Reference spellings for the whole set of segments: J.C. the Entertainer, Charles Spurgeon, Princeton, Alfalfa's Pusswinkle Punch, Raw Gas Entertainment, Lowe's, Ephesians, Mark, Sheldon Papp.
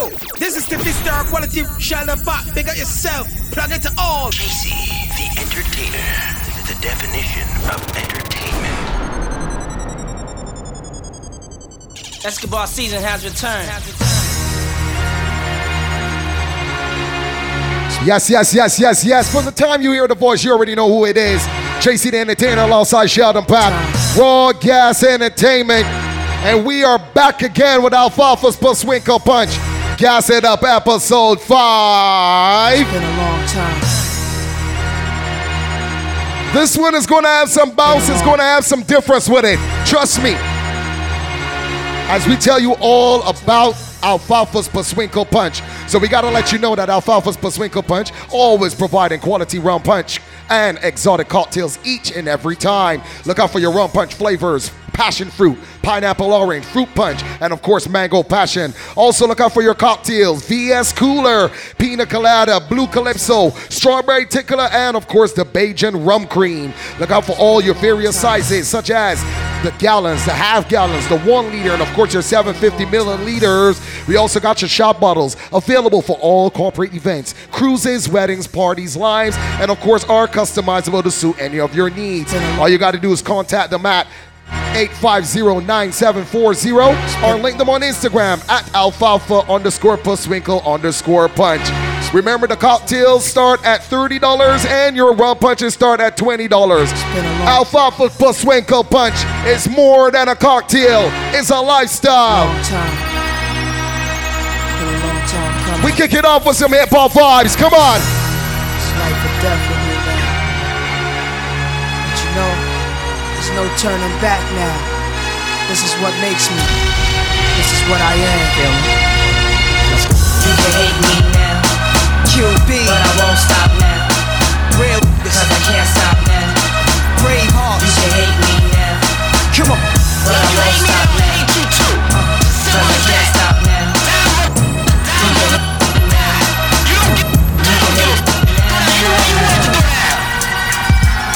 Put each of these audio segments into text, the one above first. Yo, this is the star quality Sheldon Papp. Big up yourself. Plug it to all. J.C. the Entertainer. The definition of entertainment. Basketball season has returned. Yes. From the time you hear the voice, you already know who it is. J.C. the Entertainer alongside Sheldon Papp. Raw Gas Entertainment. And we are back again with Alfalfa's Pusswinkle Punch. Gas It Up, episode 5. It's been a long time. This one is going to have some bounce. It's going to have some difference with it. Trust me. As we tell you all about Alfalfa's Pusswinkle Punch. So we got to let you know that Alfalfa's Pusswinkle Punch always providing quality rum punch and exotic cocktails each and every time. Look out for your rum punch flavors. Passion fruit, pineapple orange, fruit punch, and of course, mango passion. Also, look out for your cocktails, VS Cooler, Pina Colada, Blue Calypso, Strawberry Tickler, and of course, the Bajan Rum Cream. Look out for all your various sizes, such as the gallons, the half gallons, the 1 liter, and of course, your 750 milliliters. We also got your shot bottles, available for all corporate events, cruises, weddings, parties, lives, and of course, are customizable to suit any of your needs. All you got to do is contact them at 850-9740 or link them on Instagram at alfalfa_pusswinkle_punch. Remember, the cocktails start at $30 and your rum punches start at $20. Alfalfa Pusswinkle Punch is more than a cocktail, it's a lifestyle. We kick it off with some hip-hop vibes, come on. It's life or death for me, man. But you know, there's no turning back now. This is what makes me. This is what I am. You can hate me now, QB, but I won't stop now. Real, because I can't stop now. Braveheart. You can hate me now. Come on, but I won't stop now. Because I can't stop now.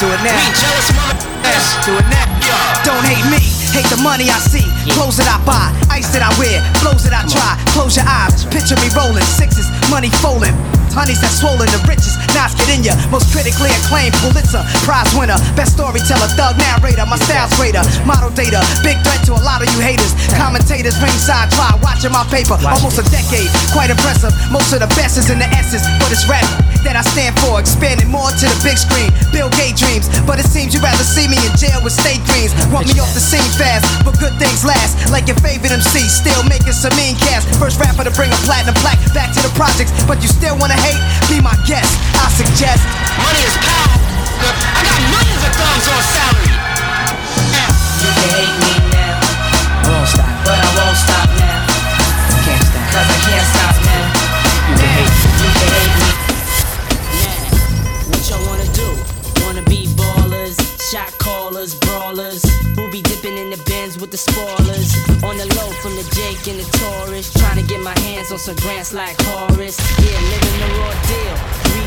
Do it now. Do it now. Don't hate me, hate the money I see, clothes that I buy, ice that I wear, blows that I try. Close your eyes, picture me rolling, sixes, money folding, honeys that swollen, the richest, knives get in ya. Most critically acclaimed Pulitzer Prize winner, best storyteller, thug narrator, my style's greater, model data, big threat to a lot of you haters. Commentators ringside try, watching my paper, almost a decade, quite impressive. Most of the best is in the essence, but it's rap that I stand for, expanding more to the big screen. Bill Gates dreams, but it seems you'd rather see me in jail with state dreams. Want me off the scene fast, but good things last. Like your favorite MC, still making some mean cast. First rapper to bring a platinum plaque back to the projects, but you still wanna hate? Be my guest, I suggest. Money is power. I got millions of thumbs on salary. You can hate me now, I won't stop, but I won't stop now. Can't stop, 'cause I can't stop now. You can hate me. Shot callers, brawlers, who be dipping in the bins with the spoilers. On the low from the Jake and the Taurus, trying to get my hands on some grants like Horace. Yeah, living the raw deal,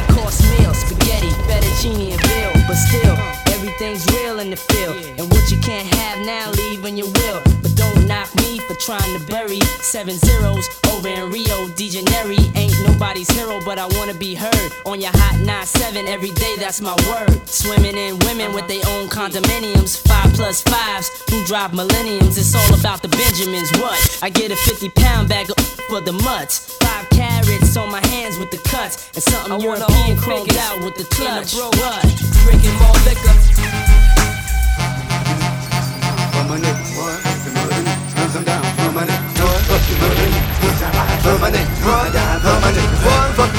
3-course meal, spaghetti, fettuccine and veal. But still, everything's real in the field, and what you can't have now, leave when you will. But don't knock me for trying to bury 7 zeros over in Rio de Janeiro. Ain't nobody's hero, but I wanna be heard on your hot 97 every day. That's my word. Swimming in women with their own condominiums, 5 plus 5s, who drive millenniums. It's all about the Benjamins. What? I get a 50-pound bag of for the mutts, 5 carrots on my hands with the cuts, and something I European crawled out with the clutch. Drinking more liquor. Fuck them other niggas, 'cause I ride for my niggas, I die for my niggas. Fuck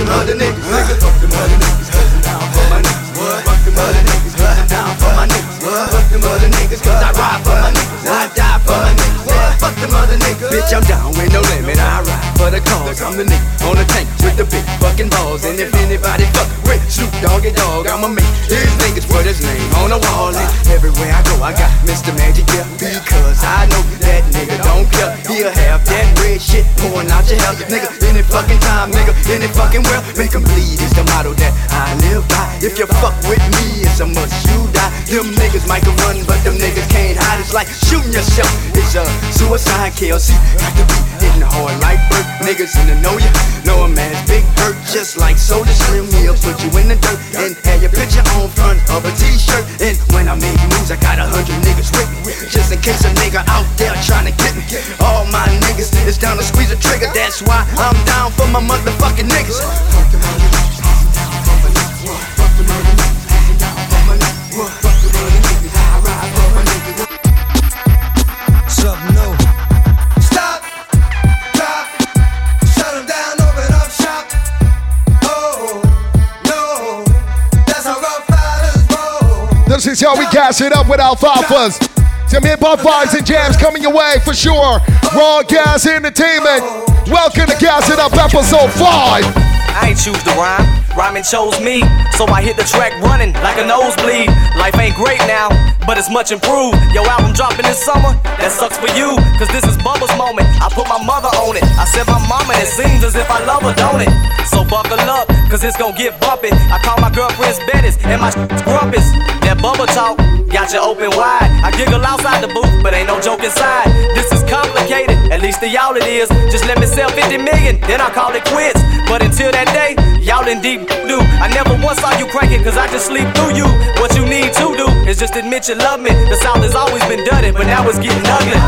them other niggas. Bitch, I'm down with no limit, I ride for the cause. I'm the nigga on the tank with the big fucking balls. And if anybody fuck with Snoop Doggy Dogg, I'ma make these niggas put his name on the wall. And everywhere I go, I got Mr. Magic, yeah, because I know that nigga don't care. He'll have that red shit pouring out your health, nigga, any fucking time, nigga, any fucking world. Make him bleed is the motto that I live by. If you fuck with me, it's a must you die. Them niggas might can run, but them niggas can't hide. It's like shooting yourself, it's a suicide kill. See, got to be hitting hard like birth. Niggas in the know ya, know a man's big hurt. Just like Soda Slim, he'll put you in the dirt and have your picture on front of a t-shirt. And when I make moves, I got 100 niggas with me, just in case a nigga out there tryna get me. All my niggas is down to squeeze a trigger. That's why I'm down for my motherfucking niggas. This is how we gas it up with Alfalfa's. Some hip-hop vibes and jams coming your way for sure. Raw Gas Entertainment. Welcome to Gas It Up episode 5. I ain't choose the rhyme, rhyming chose me. So I hit the track running like a nosebleed. Life ain't great now, but it's much improved. Yo, album dropping this summer, that sucks for you. Cause this is Bubba's moment, I put my mother on it. I said my mama, it seems as if I love her, don't it? So buckle up, cause it's gon' get bumpin'. I call my girlfriends Bettis and my shit's grumpus. That bubble talk got you open wide. I giggle outside the booth, but ain't no joke inside. This is complicated, at least to y'all it is. Just let me sell 50 million, then I call it quits. But until that day, y'all in deep do. I never once saw you cranking, cause I just sleep through you. What you need to do is just admit you love me. The South has always been dirty, but now it's getting ugly.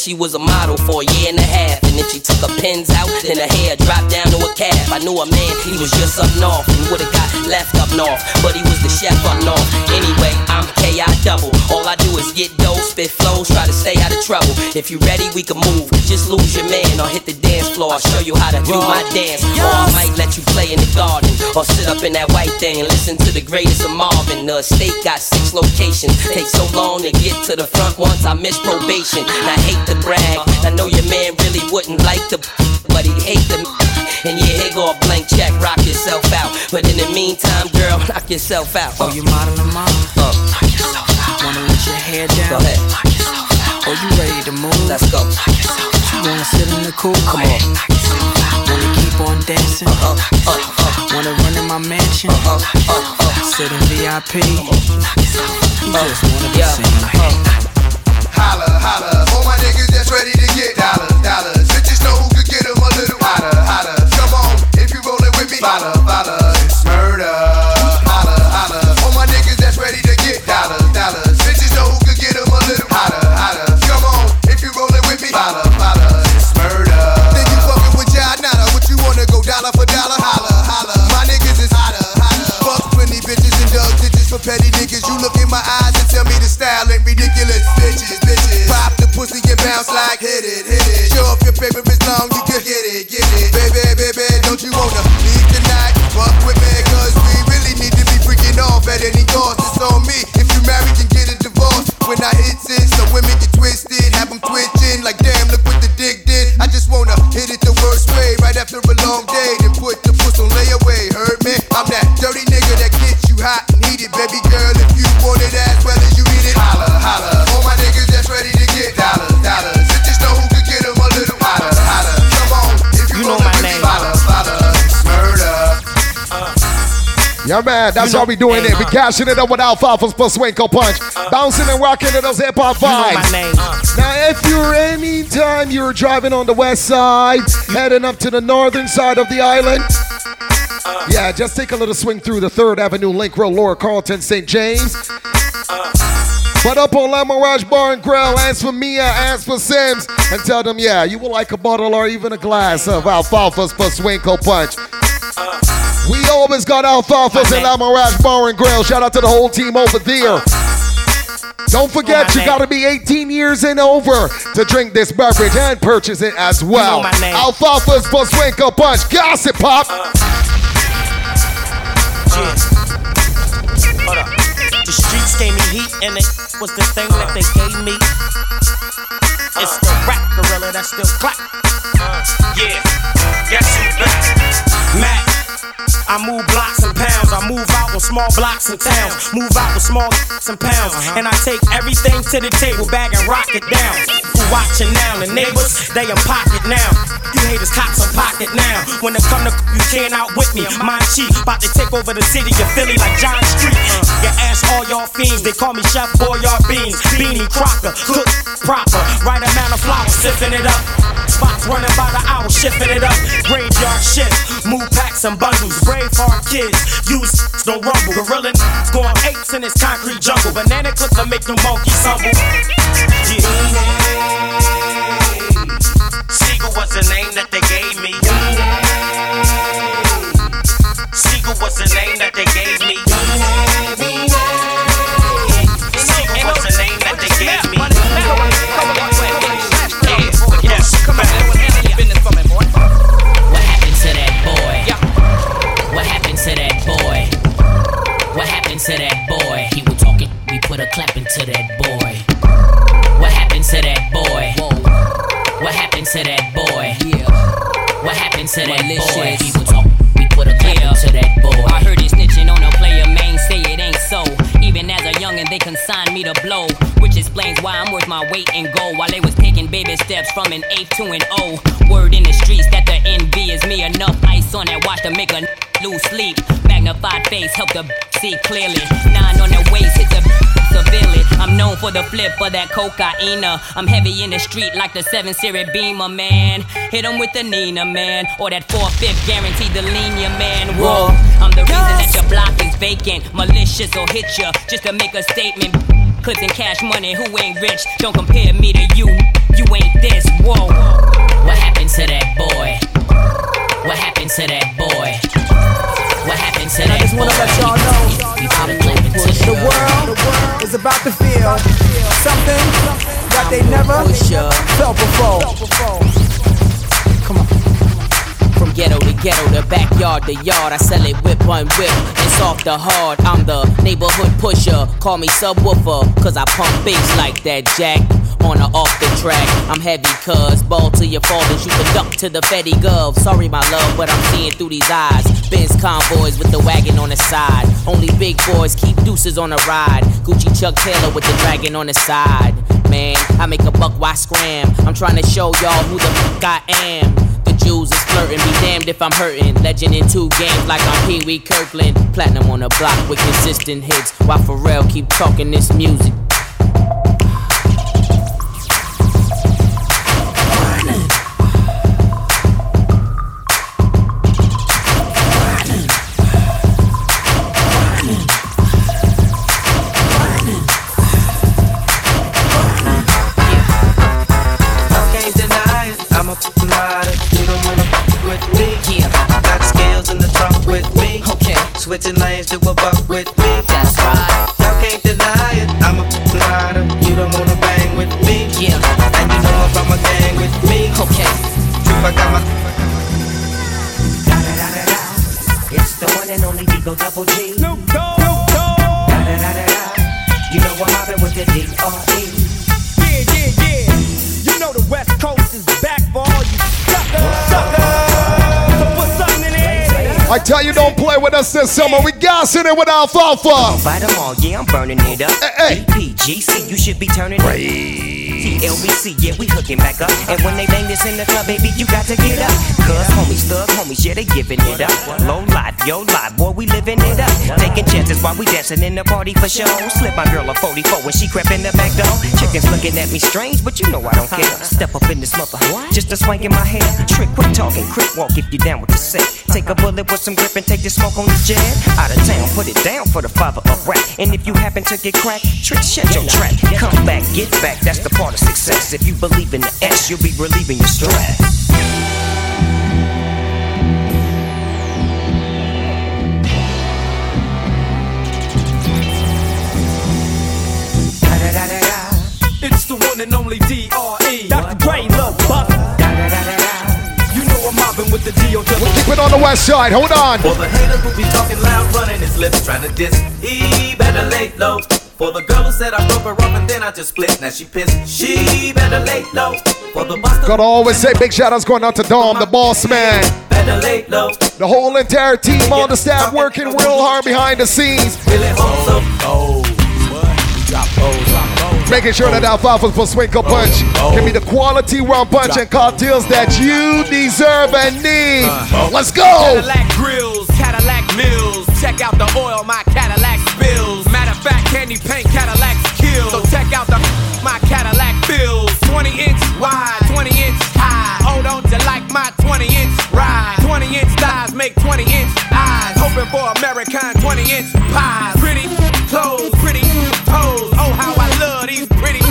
She was a model for a year and a half, and then she took her pins out, then her hair dropped down to a calf. I knew a man, he was just up north, and would've got left up north, but he was the chef up north. Anyway, I'm K.I. Double, all I do is get dough, spit flows, try to stay out of trouble. If you ready, we can move, just lose your man, or hit the dance floor, I'll show you how to do my dance. Yes. Or I might let you play in the garden, or sit up in that white thing and listen to the greatest of Marvin. The estate got 6 locations, takes so long to get to the front once I miss probation. And I hate to brag, I know your man really wouldn't like to, but he'd hate the and yeah, here go a blank check, rock yourself out. But in the meantime, girl, knock yourself out. Oh, you modeling, mom? Knock yourself out. Wanna let your hair down? Go ahead. Knock yourself out. Oh, you ready to move? Let's go. Knock yourself out. You wanna sit in the cool? Come on. Knock yourself out. Wanna keep on dancing? Wanna run in my mansion? Sit in VIP? Knock yourself out. You just wanna be singing like holla, holla. All my niggas that's ready to get dollars, dollars. Bitches know who could get them a little hotter, hotter. Come on, if you rollin' with me, follow, follow. It's murder, holla, holla. All my niggas that's ready to get dollars, dollars. Bitches know who could get them a little hotter, hotter. Come on, if you rollin' with me, follow, follow. It's murder. Then you fuckin' with y'all nada. What you wanna go dollar for dollar? Holla, holla. My niggas is hotter, hotter. Fuck plenty bitches and dug digits for petty niggas. You look in my eyes and tell me the style ain't ridiculous. Bitches, bitches. Pop the pussy and bounce like hit it, hit it. Show off your paper. did it the worst way, right after a long day, then put the puss on layaway, heard me? I'm that dirty nigga that gets you hot and heated, baby girl, if you want it as well as you eat it, holla, holla, all my niggas that's ready to get dollars, dollars, you just know who could get them a little hotter, hotter, come on, if you want to be hotter, hotter, murder. Yeah, man, that's how we doing it. We cashing it up with Alfalfa's Pusswinkle Punch. Bouncing and rocking to those hip-hop vibes. Now, if you're anytime you're driving on the west side, heading up to the northern side of the island, yeah, just take a little swing through the 3rd Avenue, Link Road, Lower Carlton, St. James. But up on La Mirage Bar and Grill, ask for Mia, ask for Sims, and tell them, yeah, you would like a bottle or even a glass of Alfalfa's Pusswinkle Punch. We always got Alfalfa's in La Mirage Bar and Grill. Shout out to the whole team over there. Don't forget, you gotta be 18 years and over to drink this beverage and purchase it as well. Alfalfa's Pusswinkle Punch. Gossip Pop. Hold up. The streets gave me heat, and it was the thing that they gave me. It's the rap gorilla that still clap. Yeah, that's it, Mac. I move blocks and pounds. I move out with small blocks and towns. Move out with small and pounds. And I take everything to the table, bag and rock it down. Who watching now? The neighbors, they in pocket now. You haters, cops in pocket now. When it come to you can't outwit me. Mind cheat, about to take over the city of Philly like John Street. You ask all y'all fiends, they call me Chef Boyard Beans. Beanie Crocker, cook proper. Right amount of flour, sipping it up. Spots running by the hour, shifting it up. Graveyard shift, move packs and bundles. Braveheart kids, use no rumble. Gorilla going apes in this concrete jungle. Banana clips to make them monkeys stumble. Yeah. Seagull was the name that they gave me. Seagull was the name that they gave me. Seagull was the name that they gave me. Yeah, yeah, come on. To that boy, he was talking. We put a clap into that boy. What happened to that boy? Whoa. What happened to that boy? Yeah. What happened to that boy? He was talking. We put a clap into that boy. I heard it snitching on a player main, say it ain't so. Even as a youngin', they consigned me to blow, which explains why I'm worth my weight in gold. While they was taking baby steps from an 8 to an O. Word in the streets that the envy is me. Enough ice on that watch to make a lose sleep. Magnified face help the see clearly. 9 on the waist hit the severely. I'm known for the flip of that cocaine. I'm heavy in the street like the 7 Series Beamer, man. Hit him with the Nina, man. Or that 4/5 guaranteed to lean your man. Whoa, I'm the reason that your block is vacant. Malicious or hit ya just to make a statement. Clips and cash money, who ain't rich? Don't compare me to you. You ain't this. Whoa. What happened to that boy? What happened to that boy? What happened to and that I just wanna let y'all know the world is about to feel something that they never felt before. Come on. From ghetto to ghetto, the backyard to yard, I sell it whip on whip. It's off the hard. I'm the neighborhood pusher. Call me subwoofer, cause I pump bass like that, Jack. On or off the track, I'm heavy cuz ball to your fathers, you can duck to the Fetty Gov. Sorry my love, but I'm seeing through these eyes. Benz convoys with the wagon on the side. Only big boys keep deuces on the ride. Gucci Chuck Taylor with the dragon on the side. Man, I make a buck, why scram? I'm trying to show y'all who the fuck I am. The Jews is flirting, be damned if I'm hurting. Legend in 2 games like I'm Pee Wee Kirkland. Platinum on the block with consistent hits. Why Pharrell keep talking this music? Switching lanes to a buck with me. That's right. Y'all can't deny it. I'm a rider. You don't wanna bang with me. Yeah. And you know if I'm a gang with me. Okay. If I got my. Da da da da da. It's the one and only Deagle Double G. No go. Da da da da da. You know I'm hopping with the D.R.E. Yeah yeah yeah. You know the West Coast is back for all you suckers. I tell you, don't play with us this summer. We gassing it with Alfalfa. Fight them all, yeah, I'm burning it up. Hey, hey. J.C., you should be turning it up. LBC, yeah, we hooking back up. And when they bang this in the club, baby, you got to get up. Cuz homies, thug homies, yeah, they giving it up. Low life, yo life, boy, we living it up. Taking chances while we dancing in the party for show. Slip my girl a 44 when she crept in the back door. Chickens looking at me strange, but you know I don't care. Step up in this mother, just a swing in my hair. Trick, quick talking, quick walk if you down with the set. Take a bullet with some grip and take the smoke on the jet. Out of town, put it down for the father of rap. And if you happen to get cracked, trick, shut your trap. Come back, get back, that's the part of success. If you believe in the S, you'll be relieving your stress. It's the one and only D.R.E. Dr. Dre, Lil Buck. You know I'm mobbing with the D.O.W. We'll keep it on the west side, hold on. For the hater who be talking loud, running his lips, trying to diss. He better lay low. For the girl who said I broke her up and then I just split, now she pissed. She better lay low. For the buster. Gotta always say big shout outs going out to Dom, the boss man. Better lay low. The whole entire team on the staff working real hard behind the scenes. Really hold up. Oh, what? Drop O's. Making sure that Alfalfa's Pusswinkle Punch can be the quality rum punch and cocktails that you deserve and need. Let's go. Cadillac grills, Cadillac mills. Check out the oil my Cadillac spills. Fat candy paint Cadillacs kill. So check out the my Cadillac fills. 20-inch wide, 20-inch high. Oh, don't you like my 20-inch ride? 20-inch thighs make 20-inch eyes. Hoping for American 20-inch pies. Pretty clothes, pretty toes. Oh, how I love these pretty,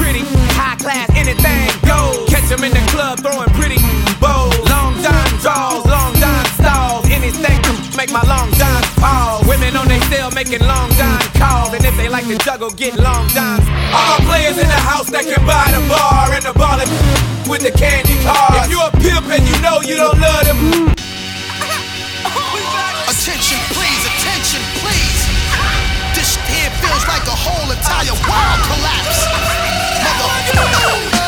pretty high class. Anything goes. Catch them in the club throwing pretty bows. Long John draws, Long John stalls. Anything can make my Long John pause. Women on their cell making long. And if they like to juggle, get long dimes. All players in the house that can buy the bar. And the ball with the candy cars. If you're a pimp and you know you don't love them. Attention please, attention please. This here feels like a whole entire world collapse. Motherfucker.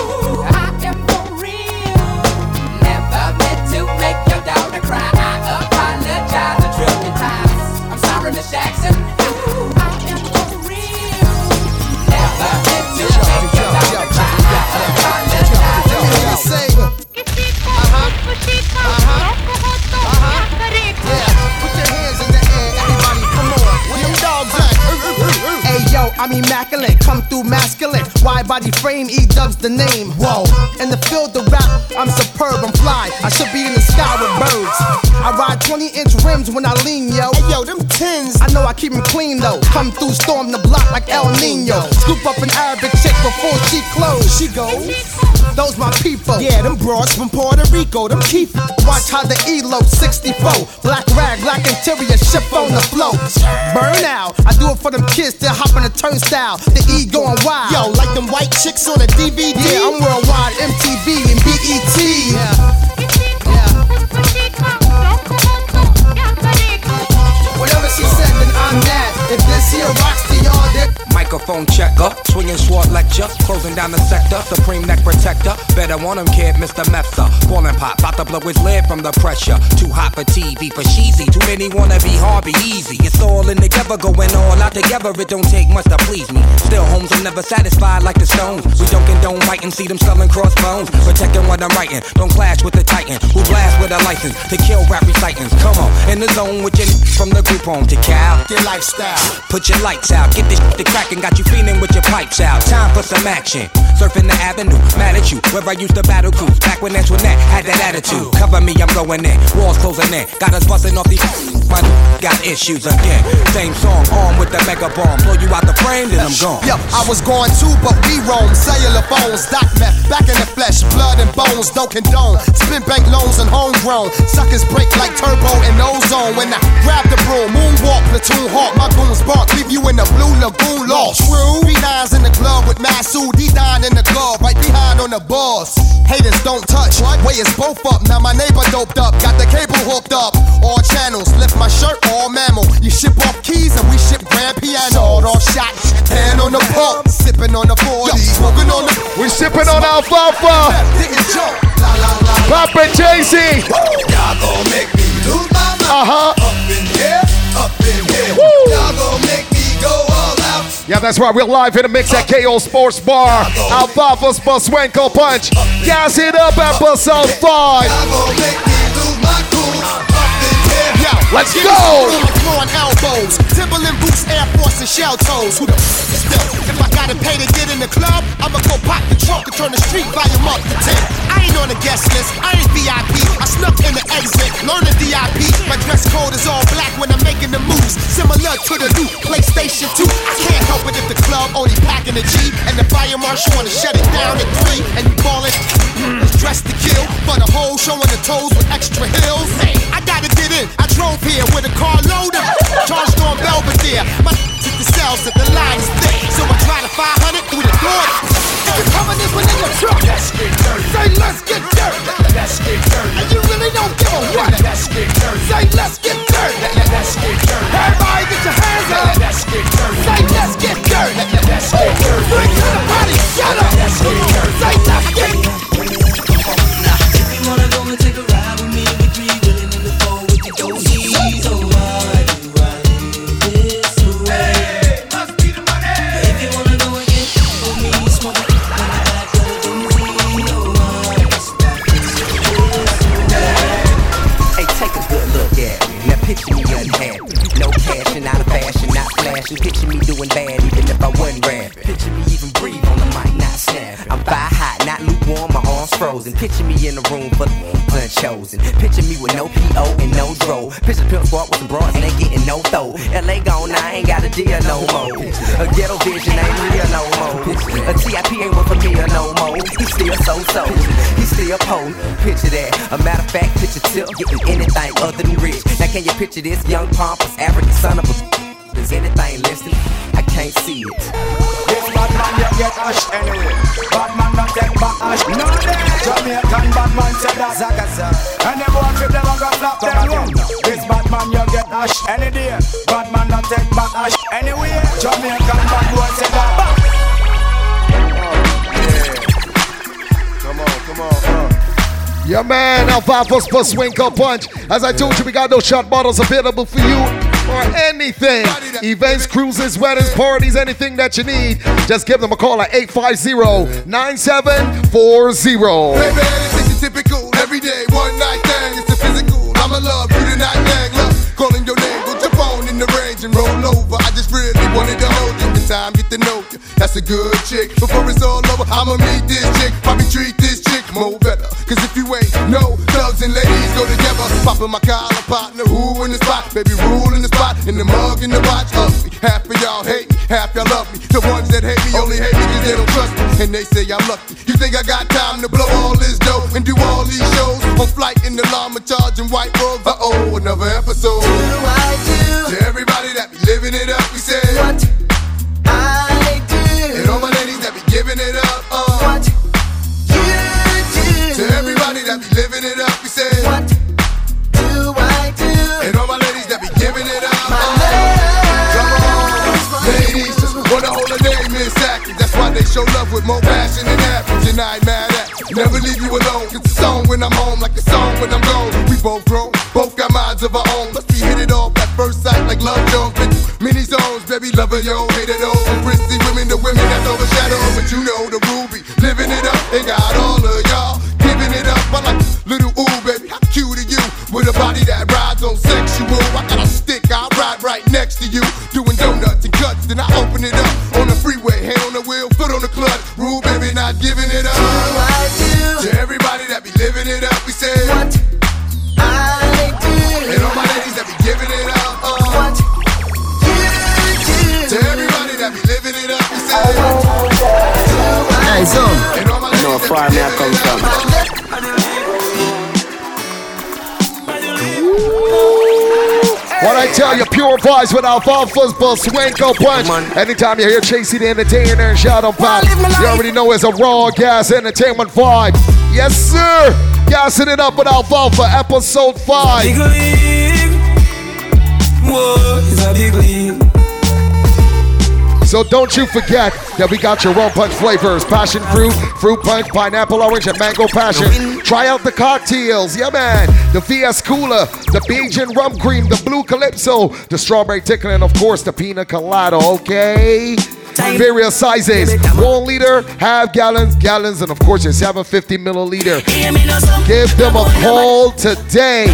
Ooh, I am for real. Never meant to make your daughter cry. I apologize a trillion times. I'm sorry, Miss Jackson. Ooh, I am for real. Never meant to make your daughter cry. I apologize. Put your hands in the air, everybody. Come on, with them dogs at? Hey yo, I'm immaculate, come through masculine. Wide body frame, E-dubs the name. Whoa, in the field of rap, I'm superb, I'm fly. I should be in the sky with birds. I ride 20-inch rims when I lean, yo. Hey yo, them tins, I know I keep them clean though. Come through, storm the block like El Nino. Scoop up an Arabic chick before she close. She goes, those my people. Yeah, them broads from Puerto Rico, them keep. Watch how the Elo 64, black rag, black interior, ship on the flow. Burn out, I do it for them kids. They're hopping a turnstile, the E going wild. Yo, like them white chicks on a DVD. Yeah, I'm worldwide, MTV and BET. Yeah. Yeah. Whatever she said, then I'm that. If this here rocks to y'all, then microphone checker, swinging sword lecture, closing down the sector, supreme neck protector. Better want him, kid, Mr. Mepsa. Ballin' pop, about to blow his lid from the pressure. Too hot for TV, for cheesy. Too many wanna be Harvey Easy. It's all in together, going all out together. It don't take much to please me. Still, homes are never satisfied like the Stones. We don't condone biting, see them selling crossbones. Protecting what I'm writing, don't clash with the titan who blast with a license to kill rap recitants. Come on, in the zone with your from the group home to Cal. Your lifestyle, put your lights out, get this to crack. And got you feeling with your pipes out. Time for some action. Surfing the avenue, mad at you. Where I used to battle cruise, back when that's when that had that attitude. Cover me, I'm going in. Walls closing in. Got us busting off these. My got issues again. Same song, armed with the mega bomb. Blow you out the frame, then I'm gone. Yo, I was going too, but we roam. Cellular phones, doc meth, back in the flesh, blood and bones, don't condone. Spin bank loans and homegrown. Suckers break like turbo and ozone. When I grab the broom, moonwalk, platoon hawk, my goons bark, leave you in the blue lagoon. True. B9's in the glove with Masu, D9 in the glove, right behind on the boss. Haters don't touch, what? Way is both up. Now my neighbor doped up, got the cable hooked up. All channels, lift my shirt, all mammal. You ship off keys and we ship grand piano. Sold off shots, hand on the pump, sipping on the 40, smoking on the. We sipping on alfalfa. Papa J.C. Y'all gon' make me lose my mind. Up in here, y'all gon' make me go. Yeah, that's right. We're live in the mix at KO Sports Bar. Alfalfa's Pusswinkle Punch. Gas it up, episode 5. Yeah, let's go. Elbows, Timberland boots, Air Force and shell toes. Who the f*** is this? If I gotta pay to get in the club, I'ma go pop the trunk and turn the street volume up to 10. I ain't on the guest list. I ain't VIP. I snuck in the exit. Learn the DIP. My dress code is all black when I'm making the moves. Similar to the new PlayStation 2. I can't help it if the club only packing a G and the fire marshal wanna shut it down at 3. And you ballin', dressed to kill, but a hole showing the toes with extra heels. Hey, I gotta get in. I drove here with a car loader. Charged on Belvedere, my took the cells at the line is thick. So I try to 500 through the door. You're coming in within the truck. Let's get dirty. Say let's get dirty. Let's get dirty. And you really don't give a what. Let's get dirty. Say let's get dirty. Let's get dirty. Everybody get your hands up. Let's get dirty. Say let's get dirty. Let's get dirty. Bring to the party, shut up. Let's get dirty. Say let's get dirty. Now, if you wanna go and take a ride with me, we three willing in the phone with the dozy. So picture me unhappy, no cash and out of fashion, not flashing. Picture me doing bad, even if I wasn't rapping. Picture me even breathe on the mic, not snapping. I'm fire hot, not lukewarm, my arms frozen. Picture me in the room, but punch chosen. Picture me with no P.O. and no dro. Picture Pimp Squad with some bras and ain't getting no throw. L.A. gone, I ain't got a deal no more. A ghetto vision ain't real no more. A T.I.P. ain't one for me no more. He's still so-so, he's still pole. Picture that, a matter of fact, picture Tip getting anything other than rich. Now can you picture this young pompous African son of a... Is anything listening? I can't see it. Bad man, you get ash anyway. Bad man, not take back ash. No, they Jamaican bad man said that Zagaza. And they walk with them and go flop them room. This bad man, you get ash any day. Bad man, not take back ash anyway. Jamaican bad boy said that back. Come on, come on, come on. Yeah, man, Alfalfa's Pusswinkle Punch. As I told you, we got those shot bottles available for you. Or anything, events, cruises, weddings, parties, anything that you need, just give them a call at 850-9740. Baby, this is typical, every day, one night thing, it's the physical, I'ma love you tonight, gang, love, calling your name, put your phone in the range and roll over, I just really wanted to hold you, the time get to know you, that's a good chick, before it's all over, I'ma meet this chick, probably treat this chick more better, cause if you ain't, no, thugs and ladies go together, poppin' my collar, partner, who in the spot, baby, rule in the spot, in the mug, in the watch, love me, half of y'all hate me, half y'all love me, the ones that hate me only hate me cause they don't trust me, and they say I'm lucky, you think I got time to blow all this dough, and do all these shows, on flight in the llama, charging white robes, uh-oh, another episode, do I do, to everybody that be living it up, we say, what I do, and all my ladies that be giving it up, what you do, to everybody that be living it up, we say, what they show love with more passion than average, and I ain't mad at you. Never leave you alone, cause it's on when I'm home, like it's on when I'm gone. We both grown, both got minds of our own. Must be hit it off at first sight, like love jones. Many zones, baby, lover, yo, hate it all. Prissy women, the women that's overshadowed, but you know the ruby, living it up. They got all of y'all giving it up. I like little ooh, baby, how cute are you? With a body that rides on sexual, I got a stick, I ride right next to you, doing donuts and cuts, then I open it up. Giving it up to everybody that be living it up, we say what I do, and all my ladies that be giving it up, what you do, to everybody that be living it up, we say nice on, and all my ladies that be living it up, what I tell you, pure vibes with Alfalfa's Pusswinkle Punch. Anytime you hear J.C. the Entertainer and Sheldon Papp, you already know it's a Raw Gas Entertainment vibe. Yes, sir. Gassing it up with Alfalfa, episode 5. Big league. Whoa, it's a big league. So don't you forget that we got your rum punch flavors. Passion fruit, fruit punch, pineapple orange, and mango passion. Try out the cocktails. Yeah, man. The VS Cooler, the Bajan Rum Cream, the Blue Calypso, the Strawberry Tickle, and of course the Pina Colada, okay? Various sizes, 1 liter, half gallons, gallons, and of course your 750 milliliter. Give them a call today,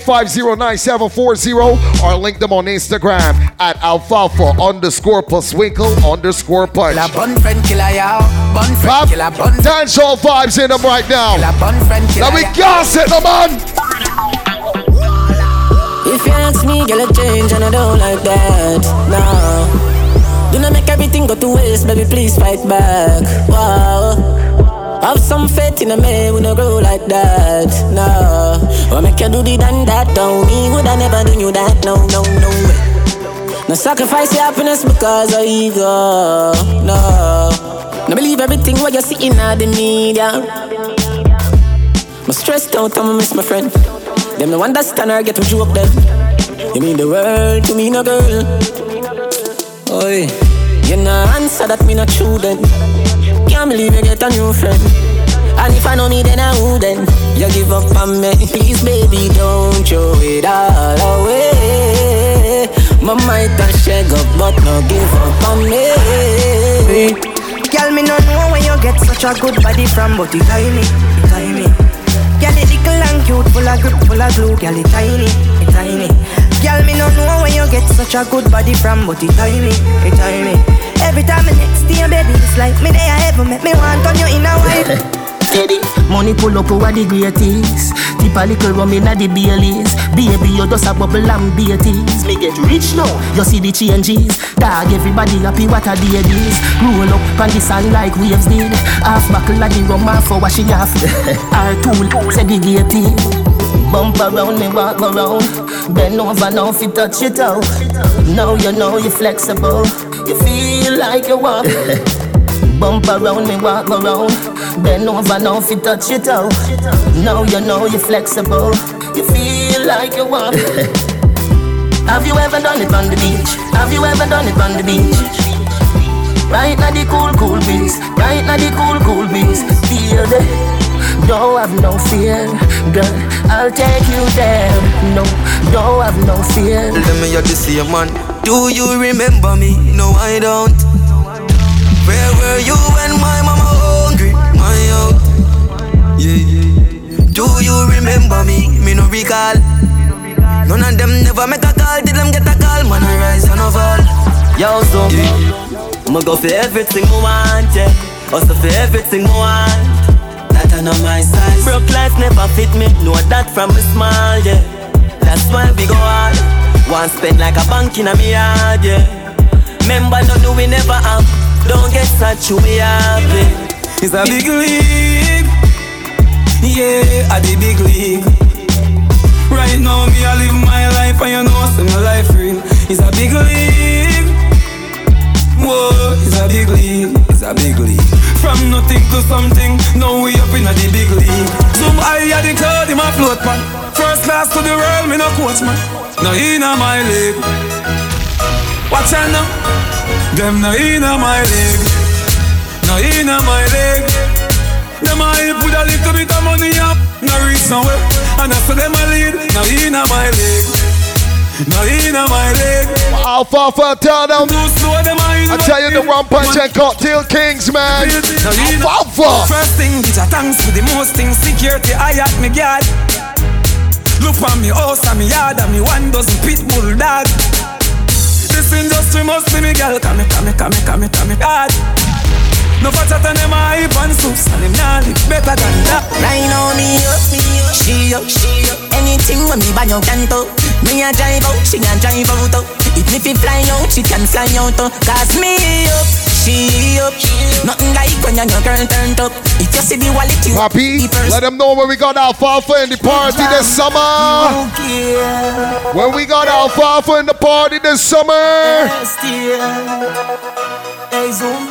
850-9740, or link them on Instagram at Alfalfa_Pusswinkle_Punch. Dancehall vibes in them right now. Let me gas it, man. If you ask me, girl, I change and I don't like that, nah. Do not make everything go to waste, baby, please fight back, wow. Have some faith in a man, we no grow like that, nah. Or make you do the done that, don't me, would I never do you that, no, no, no. No sacrifice your happiness because of ego, no. No believe everything what you see in all the media. I'm stressed out, I'm miss my friend. Them no understand her, get them drew up them. You mean the world to me, no girl. Oi, you no answer that me no true then. Can't believe you get a new friend. And if I know me, then I wouldn't. You give up on me, please baby, don't throw it all away. My might and shake up, but no give up on me. Girl, me no know where you get such a good body from, but you tie me, you tie me. Girl, it little and cute, full of grip, full of glue. Girl, it tiny, it tiny. Girl, me no know where you get such a good body from, but it tiny, it tiny. Every time I next to your baby, it's like me there ever make me want on you in a while. Money pull up over the greatest. The sip a little rum inna the Baileys. Baby, you just a bubble and beaties. Me get rich now, you see the changes. Dog, everybody happy what a day is. Roll up on the sand like waves did. Half buckle of the rum, half for washing off. Our tool, segregated. Bump around, me walk around. Bend over now, fi touch it out. Now you know you're flexible. You feel like you walk. Bump around, me walk around. Bend over now, fi touch it out. Now you know you're flexible. You feel like you walk. Have you ever done it on the beach? Have you ever done it on the beach? Right now the cool breeze. Right now the cool breeze. Feel the, don't have no fear, girl. I'll take you there. No, don't have no fear. Let me have to see a man. Do you remember me? No, I don't. Where were you when my mama hungry? My out. Yeah. Do you remember me? Me no recall. None of them never make a call. Did them get a call? Man, I rise and I fall. Yo, so. Yeah. I'ma go for everything I want, yeah. Also for everything I want. That I know my size. Broke life never fit me, know that from a small, yeah. That's why we go hard. One spend like a bank in a me yard, yeah. Remember, no do we never have. Don't get such who we have, yeah. It's a big league. Yeah, I the big league. Right now, me I live my life and you know, see my life real. It's a big league. Whoa, it's a big league, it's a big league. From nothing to something, now we up in the big league. Zoom higher than cloud in my float, man. First class to the world, me no coach, man. No in a my league. Watch out now. Them no in a my league. No in a my league. Them I put a little bit of money up. No reach nowhere, and I saw them a lead. No in a my league. Now in my leg. Alfalfa, tell them. I tell you the one punch and cocktail kings, man. Alfalfa. First thing, bitch, I thanks for the most thing. Security, I had me guard. Look on me house and me yard and me one dozen pit bull dog. This industry must be me girl. Come hard. No fatter than them I hype and soups and them nah live better than that. Right now me up, she up. Anything when me bag you can talk. Me a drive out, she a drive out. If me fi fly out, she can fly out. Cause me up, she up. Nothing like when your girl turned up. If you see the wallet, you happy. Let them know when we got Alfalfa in the party this summer. When we got Alfalfa in the party this summer.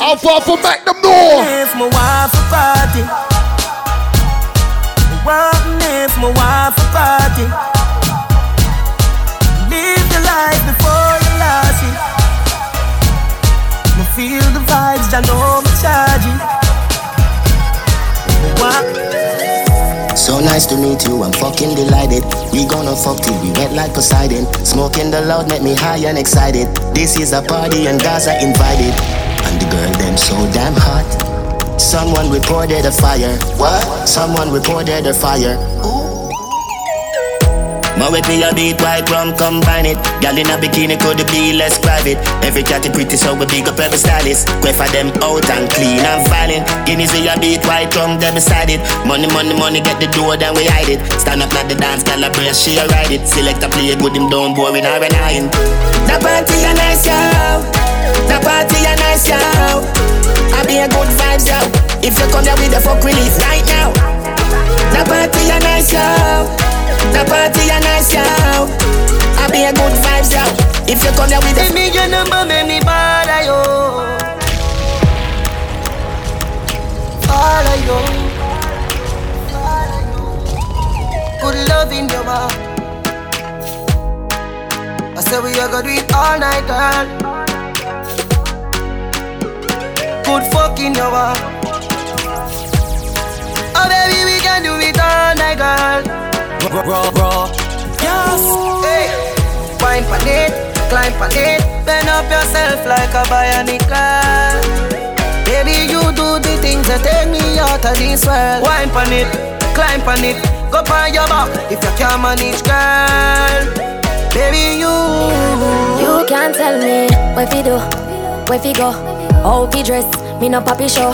Alfalfa, make them know. If my wife a party, if my wife a party. Life before you lost it. I feel the vibes that know me charging. So nice to meet you, I'm fucking delighted. We gonna fuck till we wet like Poseidon. Smoking the loud make me high and excited. This is a party and guys are invited. And the girl them so damn hot. Someone reported a fire. What? Someone reported a fire. Ooh. My wet me a beat, white rum, combine it. Girl in a bikini could be less private. Every cat is pretty so we big up every stylist. Quay for them out and clean and violent. Guineas we a beat, white rum, them beside it. Money get the door then we hide it. Stand up at the dance, girl a breast, she a ride it. Select a play good, him down boring or relying. The party a nice show. The party a nice show. I be a good vibes yo. If you come there with the fuck release right now. The party a nice show. The party a nice out. I be a good vibes out. If you come there with me your number, make me bother you. Follow you. Good love in your heart. I said we are gonna do it all night, girl. Good fuck in your heart. Oh baby, we can do it all night, girl. Raw, yes. Hey, wine pan it, climb pan it. Bend up yourself like a bionicle. Baby, you do the things that take me out of this world. Wine pan it, climb pan it. Go by your back if you can't manage, girl. Baby, you can't tell me where fi do, where fi go, how fi dress. Me no papi show.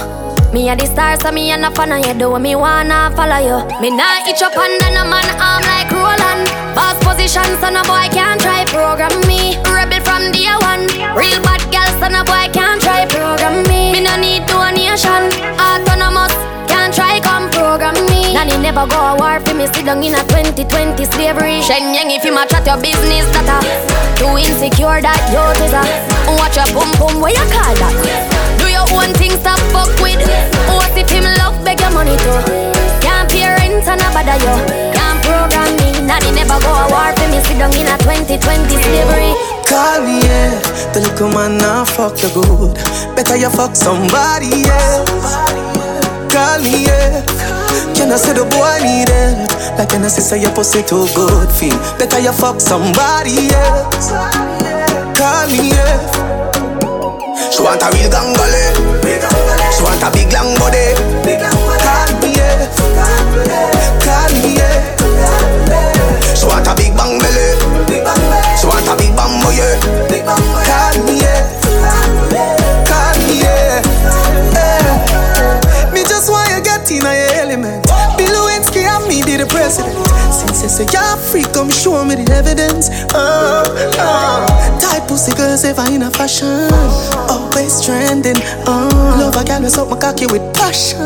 Me a the stars, so me a na fan of you. Do what me wanna follow you. Me nah itch up under no man. never go a war for me, sit down in a 2020 slavery. Shen Yang, if you ma chat your business, that a too insecure that you is a watch your pum pum, what you call that? Do your own things to fuck with. What if him love beg your money too? Can't pay rent and a bother you. Can't program me. Nanny never go a war for me, sit down in a 2020 slavery. Call me, yeah. The little man now fuck you good. Better you fuck somebody else. Call me, yeah. Can I say the boy need help? Like can I say your pussy too good feel? Better you fuck somebody else. Call me, yeah. She want a real gang gully. She want a big long body. Call me, yeah. Call me, yeah. She want a big bang belly. She want a big bambo, yeah. Call me, yeah. Call me, yeah. Just why you get in a element. Bilowinski and me did the president. Since you say you're free, come show me the evidence. Type pussy girls ever in a fashion, always trending. Love a gal with up my cocky with passion.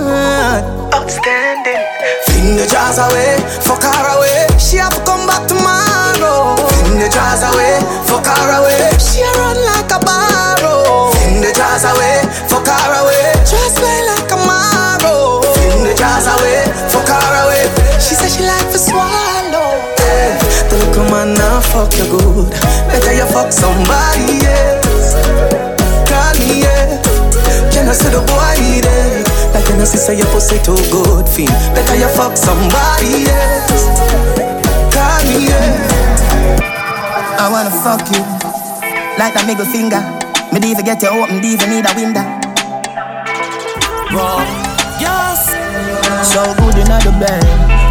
Outstanding. Fling the jars away, fuck her away. She have to come back tomorrow. Fling the jars away, fuck her away. She a run like a barrow. Fling the jars away, fuck her away. Just play like a man. Away, fuck her away. She said she like to swallow. Hey, the little man now fuck you good. Better you fuck somebody else. Call me, yeah. Can I see the boy need it? Like can I say your pussy too good feel? Better you fuck somebody else. Call me, yeah. I wanna fuck you like that middle finger. Me diva get you open, diva need a window. Raw, yes. So good in the bed,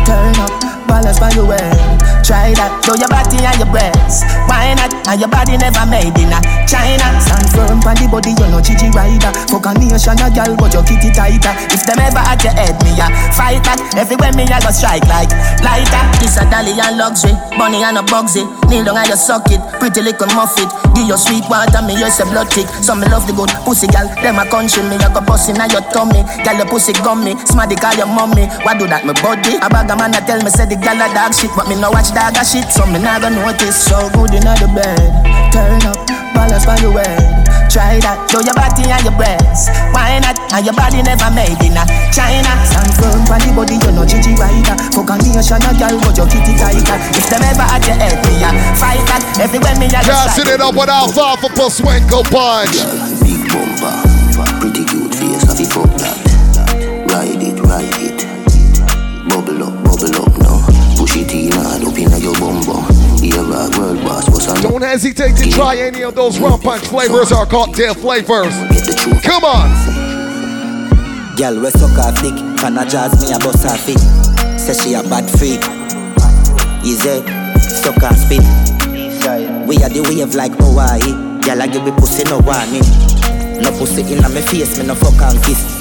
turn up, balance by your way. Try that, show your body and your breasts. Why not? And your body never made in a China. Stand firm on the body, you know Gigi Rider. Fuck a nation, a girl, but your kitty tighter. If them ever at your head, me a fight that. Everywhere me a go strike like lighter. It's a dolly and luxury, money and a bugsy. Kneel down and you suck it, pretty little muffet. Give your sweet water, me use a blood tick. So me love the good pussy girl, them a country. Me a go bustin' on your tummy, girl your pussy gummy. Smarty call your mommy, why do that my body? A bag a man a tell me say the girl a dog shit, but me no watch dog a shit, so me nah go notice. So good in the bed. Turn up, balance by your way. Try that, show your body and your breasts. Why not? And your body never made in a China. Stand firm on the body, you know Gigi Rider. Fuck a nation, a girl, but your kitty tighter. If them ever at your head, me a fight that. Everywhere me a just like. Sit it up with Alfalfa's Pusswinkle Punch. Big bumper, pretty cute face, have you fuck that? Ride it, bubble up now. Push it in and open up your bumbo. Don't hesitate to try any of those rum punch flavors or cocktail flavors. Come on! Girl, we suck her thick. Can I jazz me a bust her feet? Say she a bad freak. Easy, suck her spit. We are the wave like Hawaii. Girl, I give me pussy no warning. No pussy in my face, me no fuck and kiss.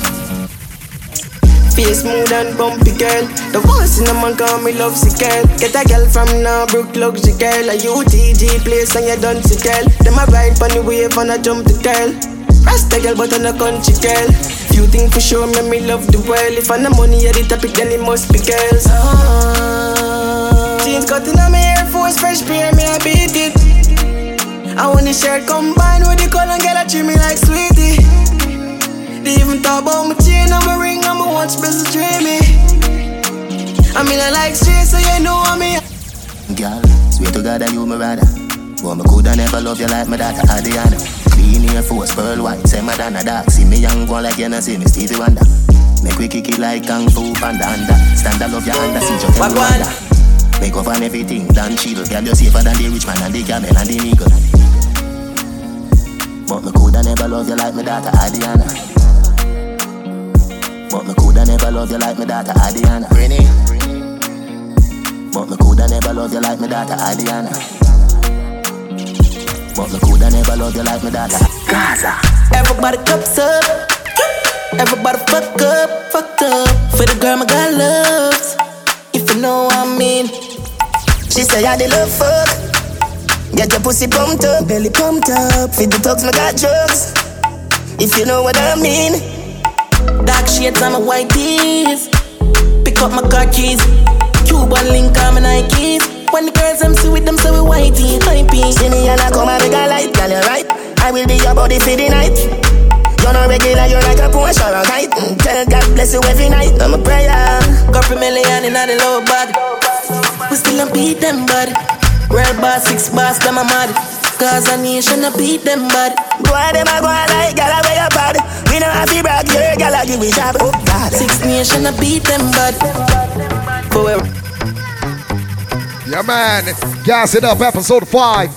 Face smooth and bumpy girl. The voice in the man call me love sick girl. Get a girl from Narbrook luxury girl. A UTG place and you done sick girl. Them a ride on the wave and I jump the girl. Rasta girl but on a country girl. Few things for sure make me love the world. If I'm the money at the topic then it must be girls. Jeans cutting on my Air Force, fresh pair me I beat it. I want the shirt combined with the color girl I treat me like sweetie. They even talk about my chain and my ring and my watch, bless the dreamy. I mean I like straight so you know I'm here. Girl, swear to God I you my rather. But me coulda never love you like my daughter Adriana. Clean Air Force, pearl white, say my dana dark. See me young one like you and see me Stevie Wonder. Make we kick it like Kung Fu Panda under. Stand up love your hand and see your tell you. Make up on everything, done cheated. Girl, you're safer than the rich man and the camel and the nigga. But me coulda never love you like my daughter Adriana. But me coulda never love you like me daughter Adiana. Brini. But me coulda never love you like me daughter Adiana. But me coulda never love you like me daughter Gaza. Everybody cups up, everybody fuck up. For the girl my God loves, if you know what I mean. She say I the love fuck, get your pussy pumped up, belly pumped up. For the dogs my God drugs, if you know what I mean. Dark shades on my white teeth. Pick up my car keys. Cuban link on my Nikes. When the girls I'm see with them, so we whitey, hypey. See me and I come and make a light, girl, you're right. I will be your body for the night. You're not regular, you're like a Porsche or a kite. Tell God bless you every night, I'm a prayer. Couple million in the low body. We still don't beat them, body. Red bar, six bars, them a mad. Cause a nation to beat them, body. Go on, them a go on like, girl, I wear your body. We don't have to brag, yeah, girl, I give it up, oh God. Six nation to beat them, body. Forever. Yeah, man, gas it up, episode 5.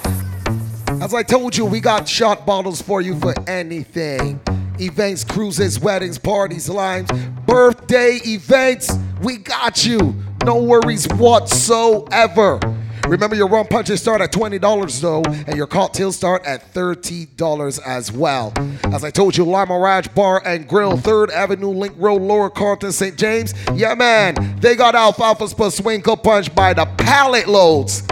As I told you, we got shot bottles for you for anything. Events, cruises, weddings, parties, lives, birthday events. We got you. No worries whatsoever. Remember, your rum punches start at $20 though, and your cocktails start at $30 as well. As I told you, Lime Mirage Bar and Grill, 3rd Avenue, Link Road, Lower Carlton, St. James. Yeah, man, they got Alfalfa's Pusswinkle Punch by the pallet loads.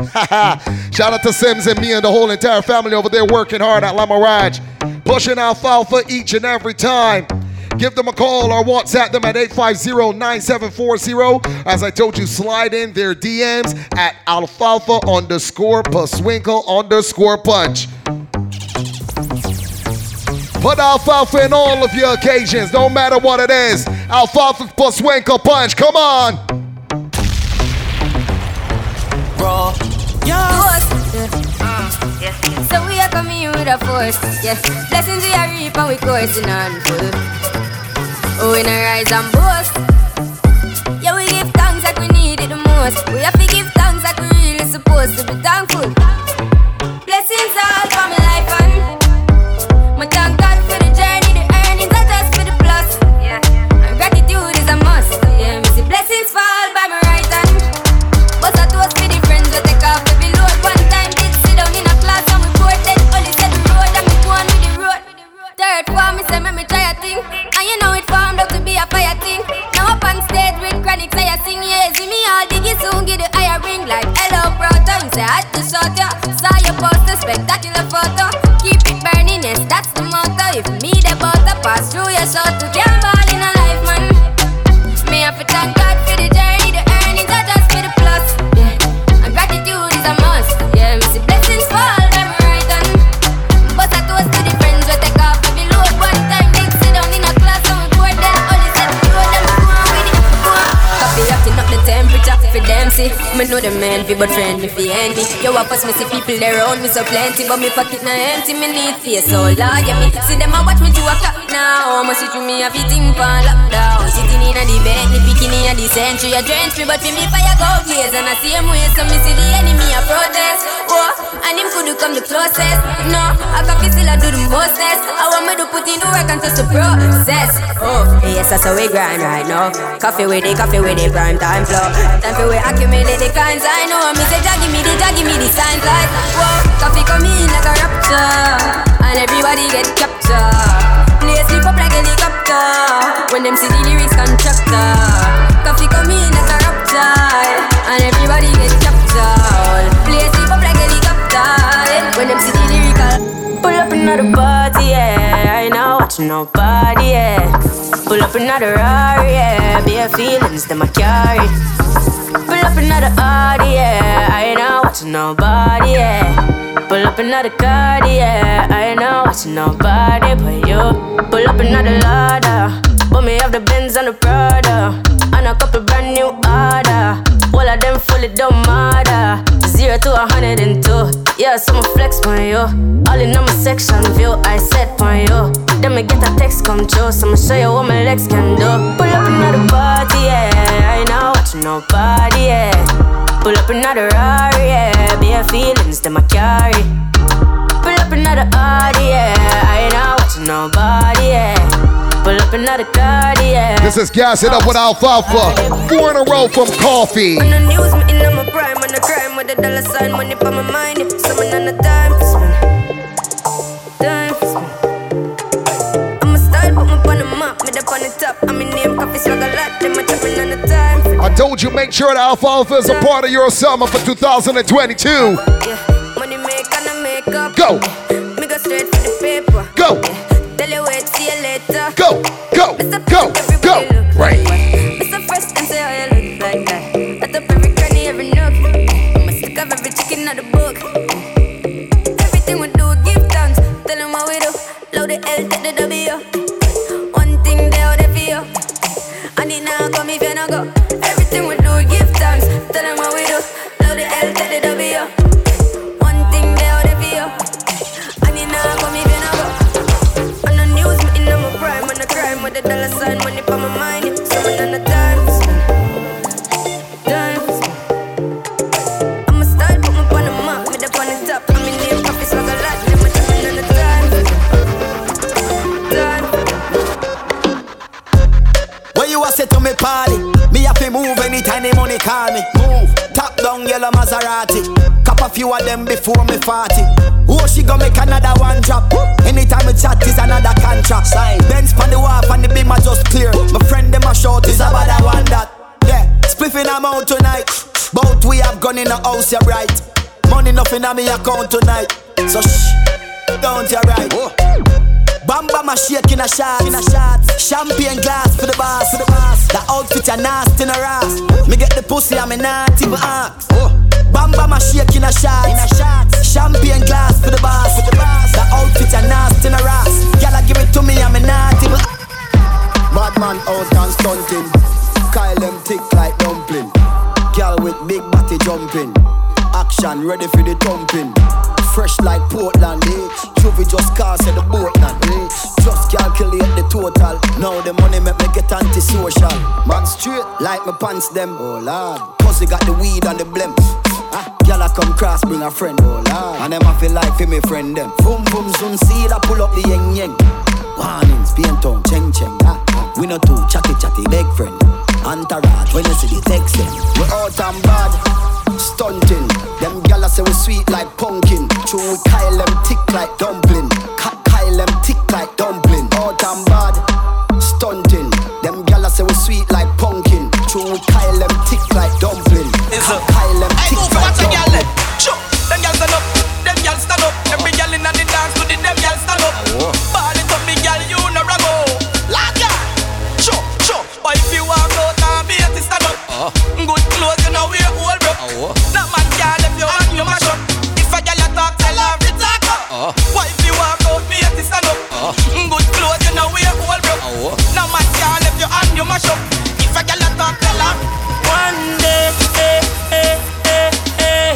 Shout out to Sims and me and the whole entire family over there working hard at Lime Mirage, pushing alfalfa each and every time. Give them a call or WhatsApp them at 850-9740. As I told you, slide in their DMs at alfalfa_pusswinkle_punch. Put alfalfa in all of your occasions, don't matter what it is. Alfalfa Pusswinkle Punch, come on. Raw. Yes. So we are coming with a force. Yes. Blessings we are reaping, we coursing on full. Oh, we no rise and boast. Yeah, we give thanks like we need it the most. We have to give thanks like we really supposed to be thankful. Blessings all for my life and my thank God for the journey, the earnings are just for the plus. And gratitude is a must. Yeah, see blessings fall by my right hand. But I toast for the friends we take off every load. One time did sit down in a class and we both then only set the road and we go on with the road. Third form, me say, make me try a thing. And you know it formed up to be a fire thing. Now up on stage with chronic say I sing. Yeah, see me all diggy soon, give the higher ring. Like, hello, brother, me say, I had to shout ya. Saw your poster, spectacular photo. Keep it burning, yes, that's the motto. If me the butter pass through your shot to get ball in a life, man. Me have to thank God for the journey. The earnings are just for the plus. Yeah, and gratitude is a must. Yeah, we see blessings fall by my right hand. But I toast to the friends we take off. Temperature for them, see. Me know the man fi, but friend me fi handy. Yo, I pass me see people around me so plenty, but me pocket na empty. Me need fear so large, yeah, me see them a watch me to a clock now. I'ma sit with me a fitting pan lockdown. Sitting in a debate, me picking in a decent tree. I drench me, but fi me fire go blaze. And I see him way, so me see the enemy a protest. Oh, and him could do come the closest. No, I can still a do the mostest. I want me to put in the work and touch the process. Oh, yes, that's how we grind right now. Coffee with the prime time. Time for we accumulate the kinds I know. I say Jah give me the signs like whoa, coffee come in like a rapture, and everybody get captured. Play sleep up like helicopter when them see the lyrics contractor. Coffee come in like a rapture, and everybody get captured. Play sleep up like helicopter when them see the lyrical. Pull up another party, yeah. I ain't not watching nobody, yeah. Pull up another Rari, yeah. Bare feelings, them I carry. Pull up another Audi, yeah. I ain't not watching nobody, yeah. Pull up another Cardi, yeah. I ain't not watching nobody but you. Pull up another Lada. Put me off the Benz and the Prada. And a couple brand new order. All of them fully don't matter. 0 to 102. Yeah, so I'ma flex on you. All in on my section view, I set on you. Then me get a text come true, so I'ma show you what my legs can do. Pull up another party, yeah. I ain't not watching nobody, yeah. Pull up another Rari, yeah. Bare feelings, them I carry. Pull up another Audi, yeah. I ain't not watching nobody, yeah. Pull up another card, yeah. This is Gas It Up with Alfalfa. 4 in a row from coffee. On the news, me in on my prime. On the crime with the dollar sign. Money for my mind. Summon on the time for spin. I'm a style, put me on the map. Mid up on the top. I'm in name, coffee swag a lot. Then my tapping on the time. I told you, make sure that Alfalfa is a part of your summer for 2022. Yeah, money make and I make up. Go. Me go straight for the paper. Go. Yeah. Go, go, go, go, right. It's the first and say how you look. out the book. Everything we do, give thanks. Tell them what we do. Load the L, take the W. One thing they out there for you. And it now come if you no go. Everything we do, give thanks. Tell them what we do. Load the L, take the W. One thing they out there for you. And it now come if you no go. On the news, me in on my prime. On the crime, with the dollar sign, money for my mind. Call me, move, top down yellow Maserati. Cop a few of them before me 40. Oh, she gon' make another one drop. Anytime we chat is another contract. Sign. Benz pan the wharf and the beam are just clear. My friend them a short is about that one that. Yeah, spliffing them out tonight. Both we have gone in the house, you're right. Money nothing on me account tonight. So shh, don't you right. Oh. Bamba my shake in a shot. Champagne glass for the boss. The outfit are nasty in a ass. Me get the pussy and me not even ask. Bamba my shake in a shot. Champagne glass for the boss. The outfit are nasty in a ass. Y'all give it to me and me not even ask. Bad man out and stunting. Kyle them thick like dumpling. Girl with big body jumping. Action ready for the thumping. Fresh like Portland, eh? Juvie just cast at the boat, man, eh? Just calculate the total. Now the money make me get antisocial. Man straight like my pants them. Oh lord, cause he got the weed and the blimp. Ah, y'all come cross, bring a friend. Oh lord, and them I feel like for me friend them. Boom boom zoom, see that pull up the yeng yeng. Warnings, paint town, cheng cheng. Ah, ah. We no too chatty chatty, big friend. Antarad, when you see the text them. We out and bad. Stunting, them gala say we sweet like pumpkin. True, we Kyle them tick like dumpling. Kyle them tick like dumpling. Out and bad, stunting. Them gala say we sweet like pumpkin. True, we Kyle them tick like dumpling. Kyle them tick like dumpling. Sure, them gyal stand up, them gyal stand up. Every gyal inna the dance to the them gyal stand up. Ball it up, me gyal, you no rago. Like ya, sure, sure. But if you walk out and be to stand up, good clothes you know we all. That man can't let you on your mash up. If a girl you talk, tell her to talk up. Why if you walk out, me have to stand up. Good clothes, you know we are all broke. That man can't let you on your mash up. If a girl you talk, tell her. One day, eh, eh, eh, eh.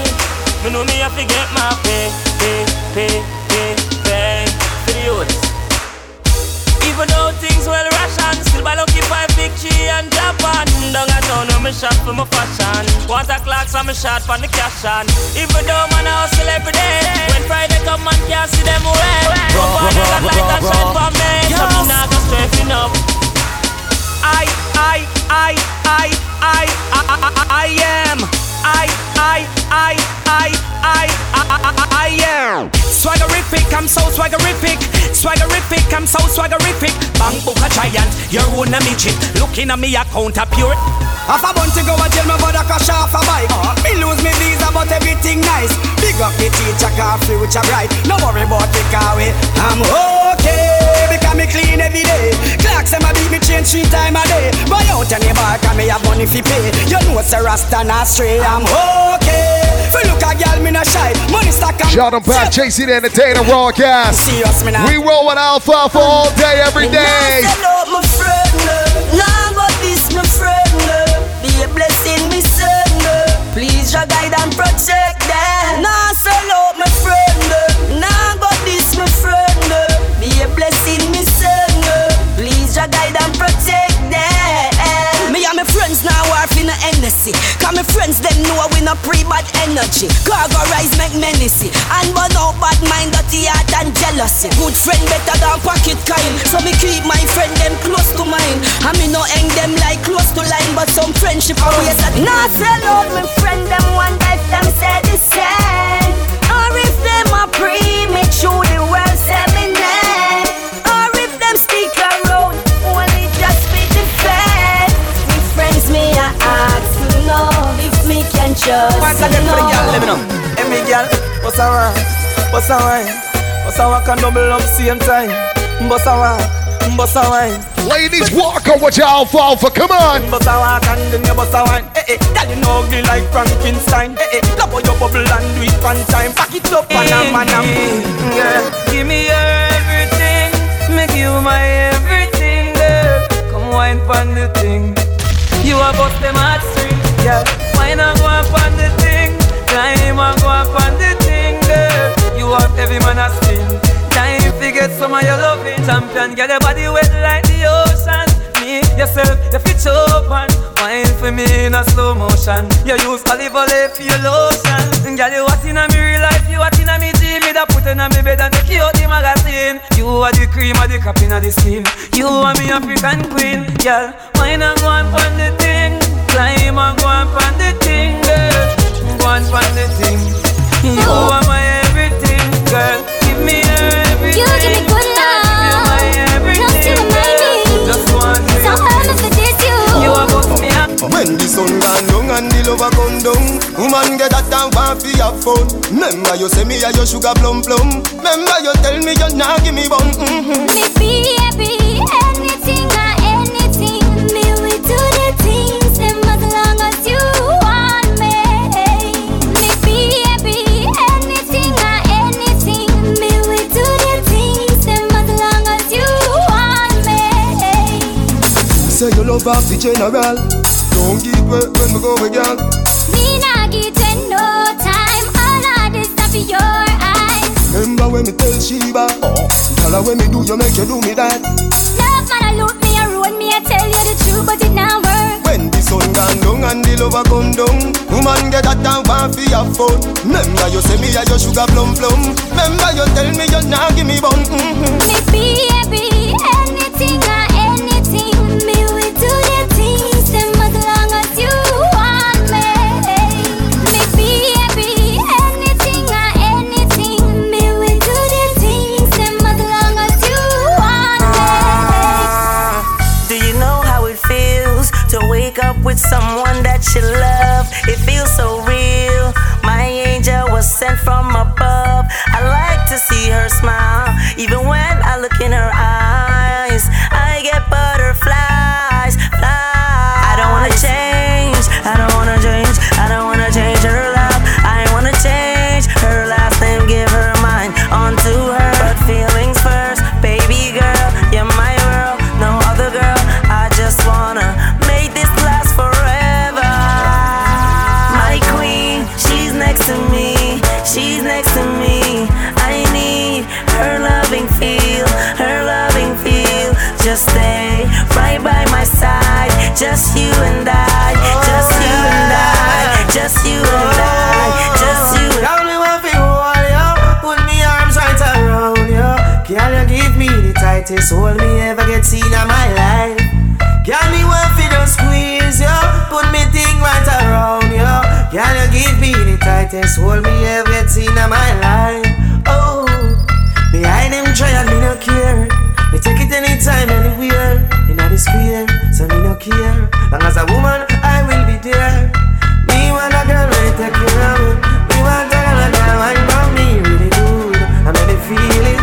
Me know me have to get my pay, pay, pay, pay, pay. For the youth. Even though things well ration, still by lucky five big G and Japan. Down a town where me shop for my fashion. Water clocks and me shot for the cash on. Even though man I hustle every day, when Friday come man can't see them away. Roll on the light and shine for me. So me nah go strafing up. I am. I am. Swaggerific, I'm so swaggerific. Swaggerific, I'm so swaggerific. Bang book a giant, you're one a midget. Looking at me, I count a pure. Half a month ago, I jail my brother crash off a bike. Me lose me visa, but everything nice. Big up the teacher, car future bright. No worry about the car way. I'm okay, because me clean every day. Clocks and my beat me change 3 times a day. Buy out a neighbor, cause me have money fi pay. You know it's a Rasta not stray. I'm okay, for look a girl, me no shy. Money stack and... Sheldon Papp, J.C. the Entertainer, Raw Gas. Serious, me nah. We roll with Alfalfa all day, every day. Now my friend, now my peace, my friend. Be a blessing, me son. Please your guide and protect them. Now sell out my friend. Now got this my friend. Be a blessing, me son. Please your guide and protect them. Me and my friends now are in a Hennessy. Cause my friends them know we no pre-bad energy. Cargo rise make menacy. And but no bad mind, dirty heart and jealousy. Good friend better than pocket kind. So me keep my friend them close to mine. And me no hang them like close to line. But some friendship always at the now sell out my friend them one life them said the same. Or if them are free, me through the world say me name. Or if them speak around, only just be the fed. Me friends me I ask to know if me can just once again for the girl, let me know. Hey me girl, what's a wine? What's a wine? What's a walk and double up same time? What's a walk? Ladies, walk on with your alfalfa, come on. Give me your everything, make you my everything, girl. Come wine pon the thing. You a bust them heartstrings, yeah. Wine a go up on the thing, climb a go up on the thing, girl. You have every man a spin. Time to get some of your loving champion. Get your body wet like the ocean. Make yourself your future open. Wine for me in a slow motion. You use olive oil for your lotion. Girl, you what in a me real life, you what in a me dream. Me da put in a me bed and take you out the magazine. You are the cream of the cup in the steam. You are me African queen, girl. Wine and go on pon the thing. Climb and go on pon the thing, girl. Go on pon the thing. You are my everything, girl. Give me everything. You give me good love, close to the mighty. So all of this you. You are both me up. When the sun gone down and the lover gone down, woman get that and want for your phone. Remember you say me a your sugar plum plum. Remember you tell me you nah give me bum. Mm-hmm. Me baby, anything or anything, me will do the things them as long as you want me. Me baby, anything or anything. Do the things them as long as you want me. Say you love off the general. Don't give up when we go again. Me nah give you no time. All of this stuff in your eyes. Remember when me tell Sheba, tell her when me do you make you do me that. Love man I look me a ruin me I tell you the truth but it not work. When the sun gone down and the lover come down, woman get that and want for your phone. Remember you say me a your sugar plum plum. Remember you tell me you nah give me bun. Mm-hmm. Me baby, anything or anything, me will do the things them as long as you want me. Me baby, anything or anything, me will do the things them as long as you want me. Do you know how it feels to wake up with someone that you love? It feels so real. My angel was sent from above. I like to see her smile. Even when I look in her eyes, I get butterflies. Flies. I don't wanna change. I don't wanna change. I don't wanna change her life. I wanna change her last name. Give her mine onto her. But feelings first, baby girl. You're my world, no other girl. I just wanna make this last forever. My queen, she's next to me. She's next to me. I need her loving feel, her loving feel. Just stay right by my side. Just you and I, just you and I, just you and I, just you and I. Tell me what you want, yo. Put me arms right around you. Can you give me the tightest hold me ever get seen in my life? Can me one for the squeeze, yo. Put me thing right around you. Can you give me the tightest hold me ever get seen in my life? Oh, behind them trial me no care. Me take it anytime, anywhere. In the square, so me no care. Long as a woman, I will be there. Me want a girl when you take care of me. Me want a girl and I want me really good. I made me feel it.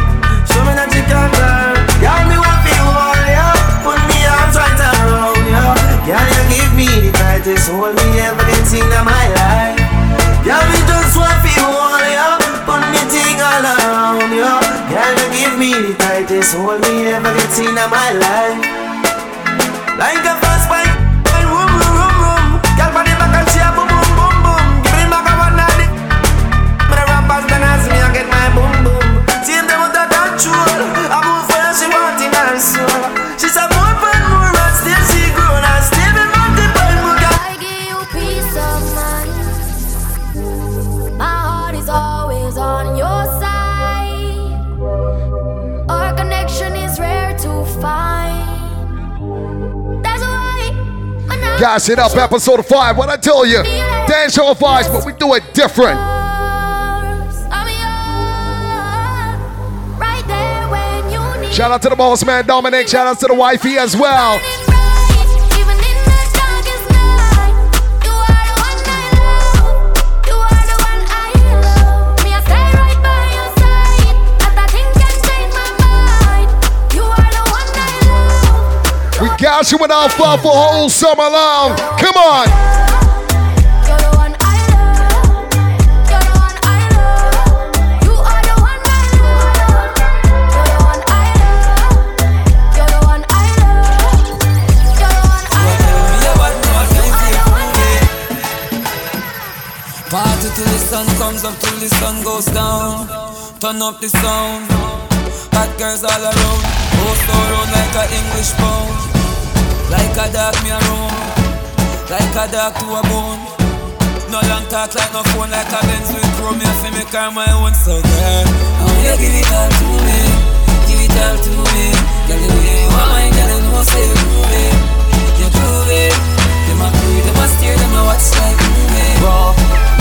Show me that you can girl. Girl, me want me all, yo. Put me arms right around, yo. Girl, you give me the tightest hold me ever get seen in my life. Girl, me just want me all, yo. Put me thing all around, yo. Girl, you give me the tightest hold me ever get seen in my life. Like a fast bike, and room, room, room, room. Girl, for the back and she a boom, boom, boom, boom. Give me back a one and it. But the rappers done as me, I get my boom, boom. See them with that control. I move for her, she want in her soul. She's a more and more, and still she grown. And still be multiple more. I give you peace of mind. My heart is always on your side. Our connection is rare to find. Gas it up, episode 5. What I tell you, dance show vibes, but we do it different. Shout out to the boss man, Dominic. Shout out to the wifey as well. Cashing with Alfalfa whole summer long. Come on. Party till the sun comes up, till the sun goes down. Turn up the sound. Hot girls all around. Host all round like a English pound. Like a dog me around. Like a dog to a bone. No long talk like no phone. Like a Benz with chrome. I feel me car my own. So girl, I want you give it all to me. Give it all to me. Girl, the way you want my girl, I know say you prove it. You prove it. Them a crew, them a steer, them a watch like movie. Raw.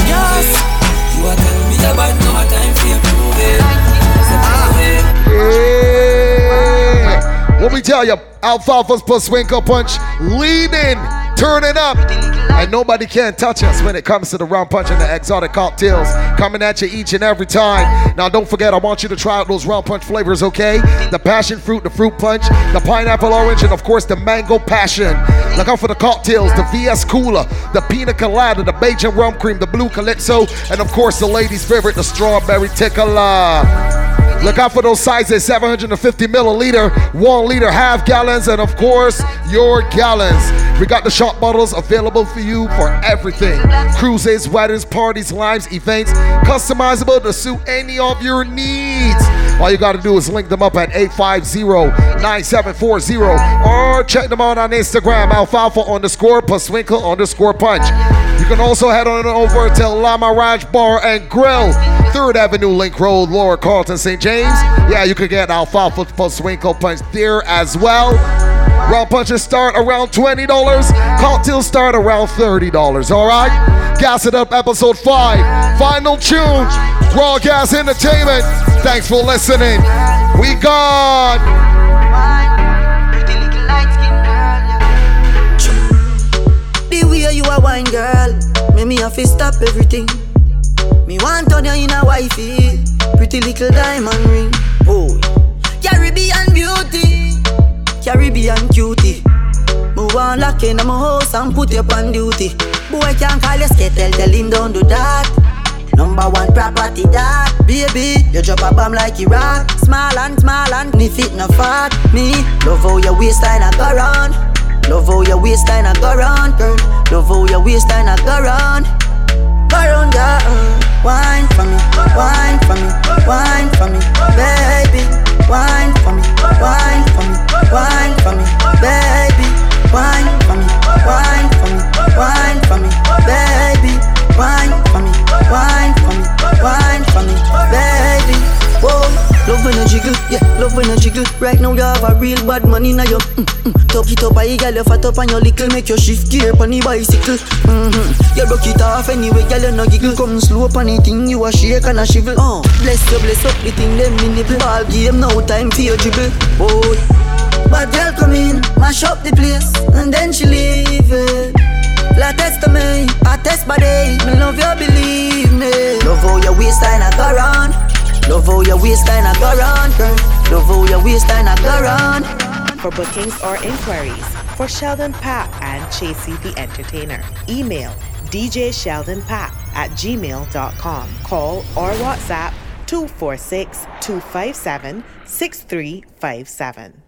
Yes. You are telling me about no time for your movie. Let me tell you, Alfalfa's Pusswinkle Punch, leaning, turning up, and nobody can touch us when it comes to the rum punch and the exotic cocktails coming at you each and every time. Now, don't forget, I want you to try out those rum punch flavors, okay? The passion fruit, the fruit punch, the pineapple orange, and of course, the mango passion. Look out for the cocktails, the VS Cooler, the Pina Colada, the Bajan Rum Cream, the Blue Calypso, and of course, the ladies' favorite, the Strawberry Tickler. Look out for those sizes, 750 milliliter, 1 liter, half gallons, and of course, your gallons. We got the shot bottles available for you for everything. Cruises, weddings, parties, lives, events, customizable to suit any of your needs. All you gotta do is link them up at 850-9740 or check them out on Instagram, alfalfa_pusswinkle_punch. You can also head on over to La Mirage Bar and Grill, 3rd Avenue, Link Road, Lower Carlton, St. James. Yeah, you can get Alfalfa Pusswinkle Punch there as well. Rum punches start around $20. Cocktails start around $30, all right? Gas It Up, episode 5. Final tune, Raw Gas Entertainment. Thanks for listening. We gone. You a wine girl, make me have to stop everything. Me want to turn you in a wifey, pretty little diamond ring. Oh, Caribbean beauty, Caribbean cutie. Move on lock in my house and put you up on duty. Boy can't call your skittle, tell him don't do that. Number one property that, baby, you drop a bomb like Iraq. Small and me fit no fat. Me love how your waistline a go round. Love how your waistline a go round, girl. Love how your waistline a go round. Go round, girl. Wine for me, wine for me, wine for me, baby. Wine for me, wine for me, wine for me, baby. Wine for me, wine for me, wine for me, baby. Wine for me, wine for me, wine for me, baby. Whoa. Love when you jiggle, yeah, love when you jiggle. Right now you have a real bad man inna your Talk it up, I girl, you fat up and your little. Make your shift gear on the bicycle. You rock it off anyway, girl, you no giggle. Come slow up on the thing, you a shake and a shivel. Bless up the thing, them in the ball game. No time for your dribble, boy. Bad girl come in, mash up the place, and then she leave it. Flat test to me, I test body. Me love you, believe me. Love how your waistline a go round. Love how your waistline a go round, girl. Love how your waistline a go round. For bookings or inquiries, for Sheldon Papp and J.C. the Entertainer, email djsheldonpapp@gmail.com. Call or WhatsApp 246-257-6357.